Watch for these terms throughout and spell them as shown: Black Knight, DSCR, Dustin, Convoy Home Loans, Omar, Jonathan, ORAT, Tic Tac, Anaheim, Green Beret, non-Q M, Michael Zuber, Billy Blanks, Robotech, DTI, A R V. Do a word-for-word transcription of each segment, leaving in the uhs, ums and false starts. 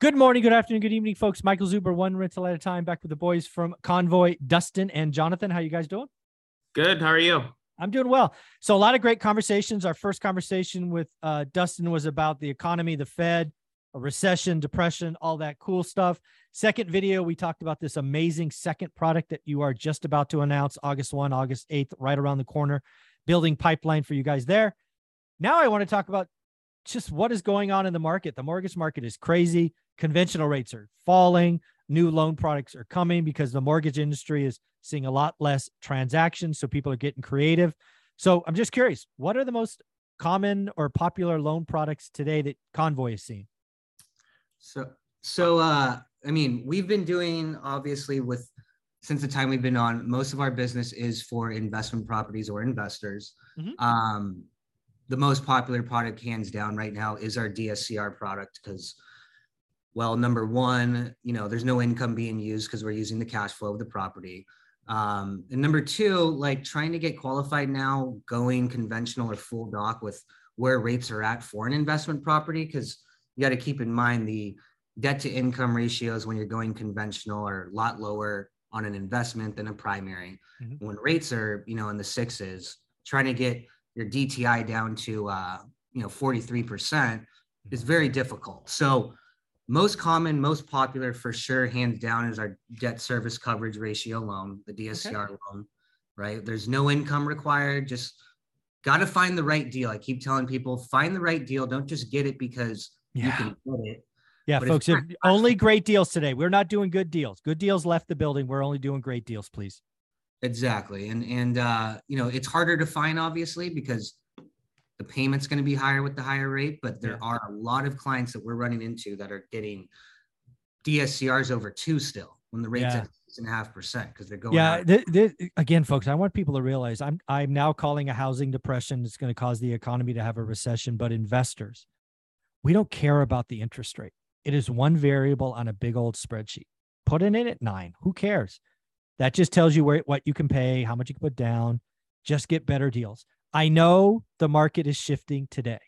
Good morning, good afternoon, good evening, folks. Michael Zuber, one rental at a time, back with the boys from Convoy, Dustin and Jonathan. How you guys doing? Good. How are you? I'm doing well. So a lot of great conversations. Our first conversation with uh, Dustin was about the economy, the Fed, a recession, depression, all that cool stuff. Second video, we talked about this amazing second product that you are just about to announce, August first, August eighth, right around the corner, building pipeline for you guys there. Now I want to talk about just what is going on in the market. The mortgage market is crazy. Conventional rates are falling. New loan products are coming because the mortgage industry is seeing a lot less transactions. So people are getting creative. So I'm just curious, what are the most common or popular loan products today that Convoy is seeing? So, so uh, I mean, we've been doing, obviously, with since the time we've been on, most of our business is for investment properties or investors. Mm-hmm. Um, the most popular product, hands down, right now is our D S C R product because, well, number one, you know, there's no income being used because we're using the cash flow of the property. Um, and number two, like trying to get qualified now, going conventional or full doc with where rates are at for an investment property, because you got to keep in mind the debt to income ratios when you're going conventional are a lot lower on an investment than a primary. Mm-hmm. When rates are, you know, in the sixes, trying to get your D T I down to, uh, you know, forty-three percent is very difficult. So most common, most popular for sure, hands down, is our debt service coverage ratio loan, the D S C R okay. loan, right? There's no income required. Just got to find the right deal. I keep telling people, find the right deal. Don't just get it because yeah. you can get it. Yeah, but folks, if not, if only great deals today. We're not doing good deals. Good deals left the building. We're only doing great deals, please. Exactly. And, and uh, you know, it's harder to find, obviously, because the payment's going to be higher with the higher rate, but there yeah. are a lot of clients that we're running into that are getting D S C Rs over two still when the rate's yeah. at six and a half percent because they're going. Yeah, th th again, folks, I want people to realize I'm I'm now calling a housing depression that's going to cause the economy to have a recession, but investors, we don't care about the interest rate. It is one variable on a big old spreadsheet. Put it in at nine. Who cares? That just tells you where what you can pay, how much you can put down. Just get better deals. I know the market is shifting today.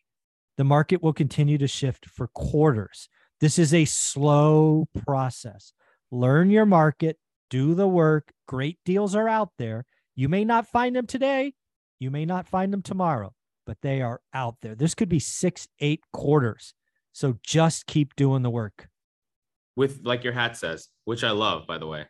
The market will continue to shift for quarters. This is a slow process. Learn your market, do the work. Great deals are out there. You may not find them today. You may not find them tomorrow, but they are out there. This could be six, eight quarters. So just keep doing the work. With like your hat says, which I love, by the way.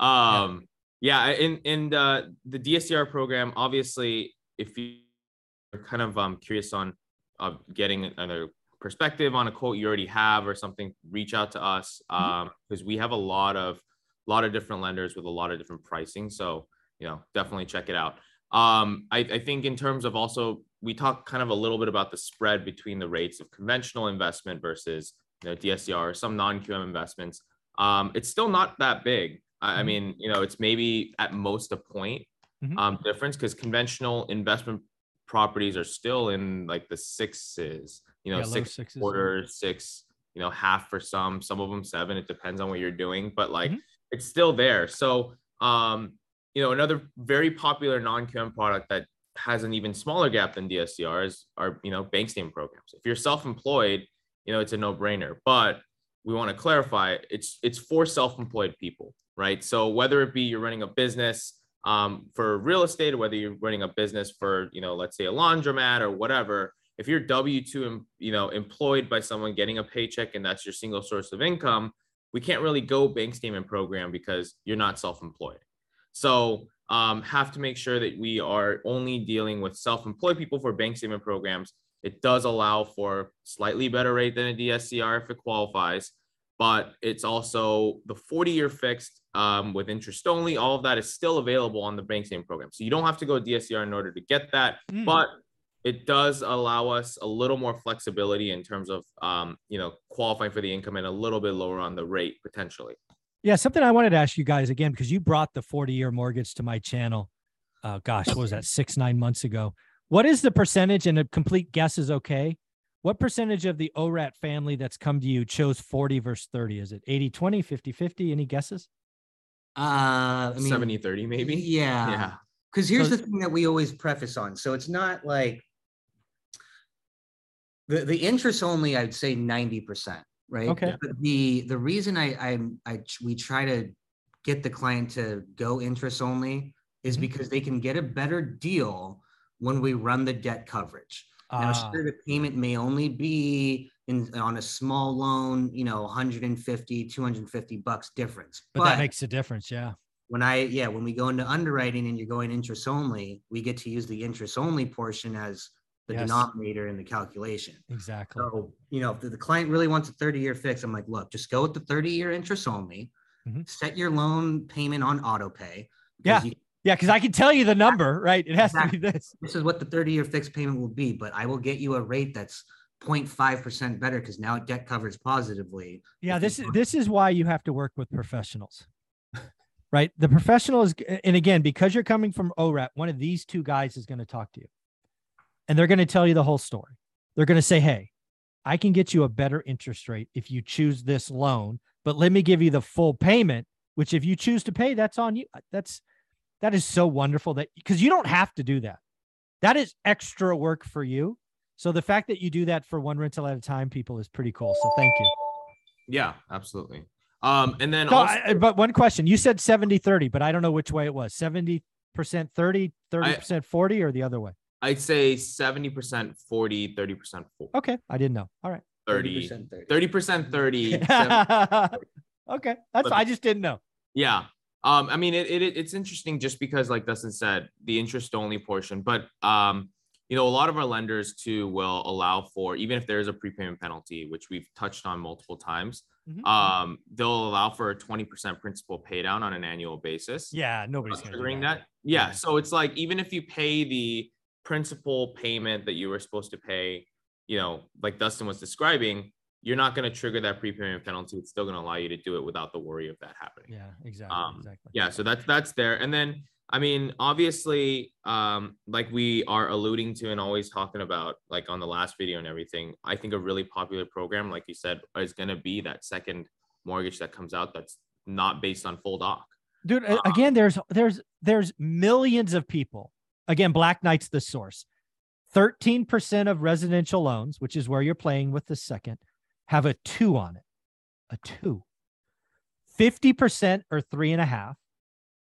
Um, yeah, and, and uh, the D S C R program, obviously, if you're kind of um, curious on uh, getting another perspective on a quote you already have or something, reach out to us um, because we have a lot of lot of different lenders with a lot of different pricing. So, you know, definitely check it out. Um, I, I think in terms of also, we talked kind of a little bit about the spread between the rates of conventional investment versus, you know, D S C R or some non-Q M investments. Um, it's still not that big. I, I mean, you know, it's maybe at most a point. Mm-hmm. um, difference because conventional investment properties are still in like the sixes, you know, yeah, six sixes. quarter, six, you know, half for some, some of them seven. It depends on what you're doing, but like mm-hmm. it's still there. So, um, you know, another very popular non-Q M product that has an even smaller gap than D S C Rs are, you know, bank statement programs. If you're self-employed, you know, it's a no-brainer, but we want to clarify it's, it's for self-employed people, right? So whether it be you're running a business, Um, for real estate, or whether you're running a business for, you know, let's say a laundromat or whatever, if you're W two, you know, employed by someone getting a paycheck and that's your single source of income, we can't really go bank statement program because you're not self-employed. So um, have to make sure that we are only dealing with self-employed people for bank statement programs. It does allow for slightly better rate than a D S C R if it qualifies, but it's also the forty year fixed um, with interest only. All of that is still available on the bank statement program. So you don't have to go D S C R in order to get that, mm. but it does allow us a little more flexibility in terms of, um, you know, qualifying for the income and a little bit lower on the rate potentially. Yeah. Something I wanted to ask you guys again, because you brought the forty year mortgage to my channel. Uh, gosh, what was that? Six, nine months ago. What is the percentage, and a complete guess is okay, what percentage of the O R A T family that's come to you chose forty versus thirty? Is it eighty twenty, fifty fifty? Any guesses? Uh, I mean, seventy thirty maybe. Yeah. Yeah. Because here's so, the thing that we always preface on. So it's not like the, the interest only, I'd say ninety percent. right? Okay. But the the reason I I, I we try to get the client to go interest only is mm-hmm. because they can get a better deal when we run the debt coverage. Uh, now, sure, the payment may only be in, on a small loan, you know, one fifty, two fifty bucks difference. But, but that makes a difference, yeah. When I, yeah, when we go into underwriting and you're going interest only, we get to use the interest only portion as the yes. denominator in the calculation. Exactly. So, you know, if the, the client really wants a thirty year fix, I'm like, look, just go with the thirty year interest only, mm-hmm. set your loan payment on auto pay. Yeah. You, yeah. Cause I can tell you the number, right? It has exactly. to be this. This is what the thirty year fixed payment will be, but I will get you a rate that's zero point five percent better. Cause now debt covers positively. Yeah. This is, this is why you have to work with professionals. Right. The professional is, and again, because you're coming from O R A T, one of these two guys is going to talk to you and they're going to tell you the whole story. They're going to say, hey, I can get you a better interest rate if you choose this loan, but let me give you the full payment, which if you choose to pay, that's on you. That's, that is so wonderful that, because you don't have to do that. That is extra work for you. So the fact that you do that for one rental at a time, people, is pretty cool. So thank you. Yeah, absolutely. Um, and then, so also, I, but one question, you said seventy thirty, but I don't know which way it was. seventy percent thirty, thirty percent forty, or the other way? I'd say seventy percent forty, thirty percent forty. Okay. I didn't know. All right. thirty, thirty percent thirty. thirty, thirty, okay. That's, I just didn't know. Yeah. Um, I mean, it, it, it's interesting just because, like Dustin said, the interest only portion, but, um, you know, a lot of our lenders too will allow for, even if there is a prepayment penalty, which we've touched on multiple times, mm-hmm. um, they'll allow for a twenty percent principal pay down on an annual basis. Yeah. Nobody's considering that. that. Yeah, yeah. So it's like, even if you pay the principal payment that you were supposed to pay, you know, like Dustin was describing, you're not going to trigger that prepayment penalty. It's still going to allow you to do it without the worry of that happening. Yeah, exactly. Um, exactly. Yeah. So that's, that's there. And then, I mean, obviously, um, like we are alluding to and always talking about, like on the last video and everything, I think a really popular program, like you said, is going to be that second mortgage that comes out that's not based on full doc. Dude, um, again, there's there's there's millions of people. Again, Black Knight's the source. thirteen percent of residential loans, which is where you're playing with the second, have a two on it, a two. fifty percent or three and a half.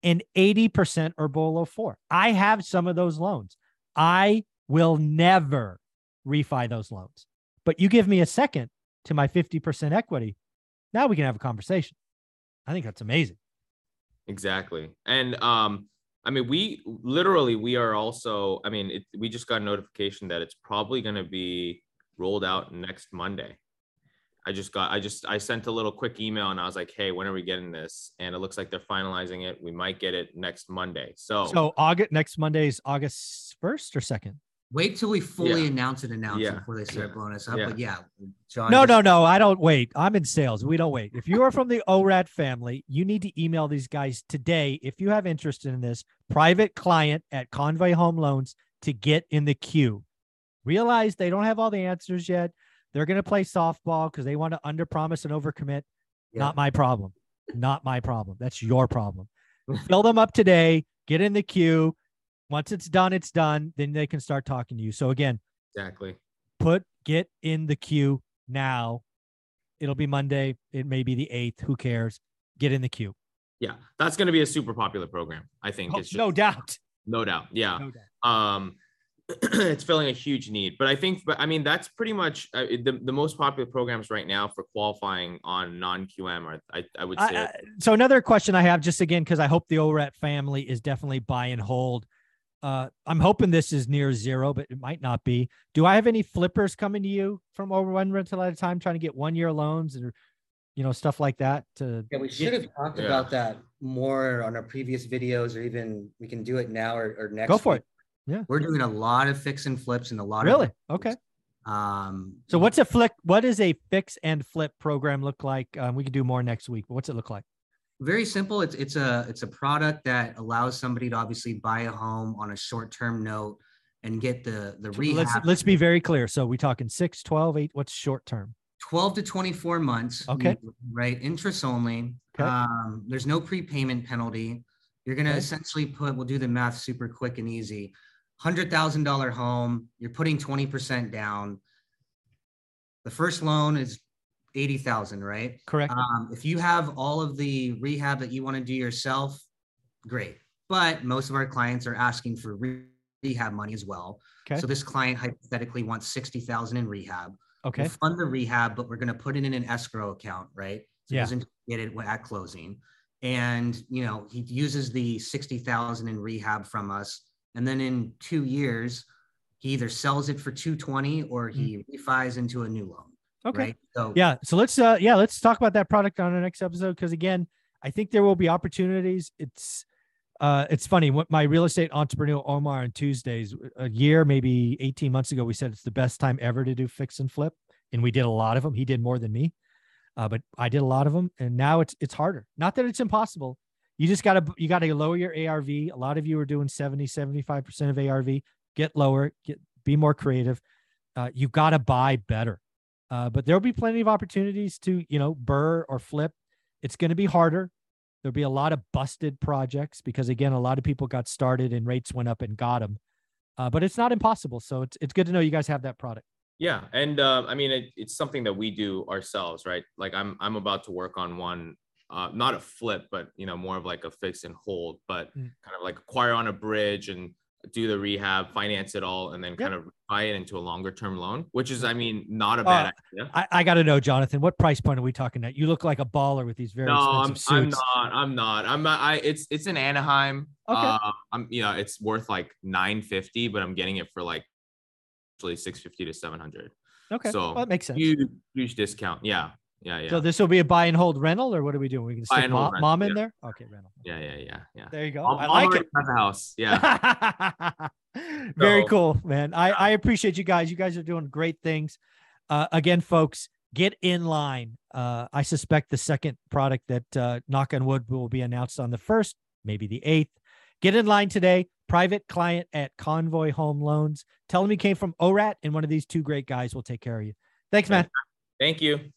And eighty percent are below four. I have some of those loans. I will never refi those loans. But you give me a second to my fifty percent equity, now we can have a conversation. I think that's amazing. Exactly. And um, I mean, we literally, we are also, I mean, it, we just got a notification that it's probably going to be rolled out next Monday. I just got, I just, I sent a little quick email and I was like, hey, when are we getting this? And it looks like they're finalizing it. We might get it next Monday. So, so August, next Monday is August first or second. Wait till we fully yeah. announce it, announce yeah. it before they start yeah. blowing us up. Yeah. But yeah. John no, just- no, no. I don't wait. I'm in sales. We don't wait. If you are from the O R A T family, you need to email these guys today. If you have interest in this, private client at Convoy Home Loans, to get in the queue. Realize they don't have all the answers yet. They're going to play softball because they want to underpromise and overcommit. Yeah. Not my problem. Not my problem. That's your problem. Fill them up today. Get in the queue. Once it's done, it's done. Then they can start talking to you. So again, exactly. Put get in the queue now. It'll be Monday. It may be the eighth. Who cares? Get in the queue. Yeah, that's going to be a super popular program. I think. Oh, it's just, no doubt. No doubt. Yeah. No doubt. Um. It's filling a huge need, but I think, but I mean, that's pretty much uh, the, the most popular programs right now for qualifying on non-Q M, or I, I would say. I, I, so another question I have, just again, cause I hope the O R A T family is definitely buy and hold. Uh, I'm hoping this is near zero, but it might not be. Do I have any flippers coming to you from over one rental at a time, trying to get one year loans or, you know, stuff like that? To yeah, we should get, have talked yeah. about that more on our previous videos, or even we can do it now or, or next. Go for week. it. Yeah. We're doing a lot of fix and flips and a lot really? of Really? Okay. Um, so what's a flick? What does a fix and flip program look like? Um, we can do more next week, but what's it look like? Very simple. It's, it's a, it's a product that allows somebody to obviously buy a home on a short-term note and get the, the rehab. Let's, let's be very clear. So we talking six, twelve, eight, what's short-term? twelve to twenty-four months. Okay. Right. Interest only. Okay. Um, there's no prepayment penalty. You're going to okay. essentially put, we'll do the math super quick and easy. one hundred thousand dollars home, you're putting twenty percent down. The first loan is eighty thousand, right? Correct. Um, if you have all of the rehab that you want to do yourself, great. But most of our clients are asking for re rehab money as well. Okay. So this client hypothetically wants sixty thousand in rehab. Okay. We'll fund the rehab, but we're going to put it in an escrow account, right? So yeah. He doesn't get it at closing. And, you know, he uses the sixty thousand in rehab from us. And then in two years, he either sells it for two twenty or he mm. refis into a new loan. Okay. Right? So yeah. So let's, uh, yeah, let's talk about that product on our next episode. Cause again, I think there will be opportunities. It's, uh, it's funny. What my real estate entrepreneur, Omar, on Tuesdays, a year, maybe eighteen months ago, we said it's the best time ever to do fix and flip. And we did a lot of them. He did more than me, uh, but I did a lot of them. And now it's, it's harder. Not that it's impossible. You just gotta, you gotta lower your A R V. A lot of you are doing seventy, seventy-five percent of A R V. Get lower, get, be more creative. Uh, you gotta buy better. Uh, but there'll be plenty of opportunities to, you know, burr or flip. It's going to be harder. There'll be a lot of busted projects because, again, a lot of people got started and rates went up and got them. Uh, but it's not impossible. So it's, it's good to know you guys have that product. Yeah. And uh, I mean, it, it's something that we do ourselves, right? Like I'm, I'm about to work on one, uh, not a flip, but, you know, more of like a fix and hold, but mm. kind of like acquire on a bridge and do the rehab, finance it all, and then yep. kind of buy it into a longer term loan, which is, I mean, not a bad uh, idea. I, I got to know, Jonathan, what price point are we talking at? You look like a baller with these very no, expensive I'm, suits. No, I'm, I'm not. I'm not. I, it's, it's in Anaheim. Okay. Uh, I'm, you know, it's worth like nine fifty, but I'm getting it for like actually six fifty to seven hundred. Okay. So well, that makes sense. Huge, huge discount. Yeah. Yeah, yeah. So this will be a buy and hold rental, or what are we doing? We can stick mom, mom in yeah. there. Okay, rental. Yeah, yeah, yeah, yeah. There you go. Mom, I like it. The house. Yeah. Very so. Cool, man. I I appreciate you guys. You guys are doing great things. Uh, again, folks, get in line. Uh, I suspect the second product that uh, knock on wood will be announced on the first, maybe the eighth. Get in line today. Private client at Convoy Home Loans. Tell them you came from O R A T, and one of these two great guys will take care of you. Thanks, man. Thank you.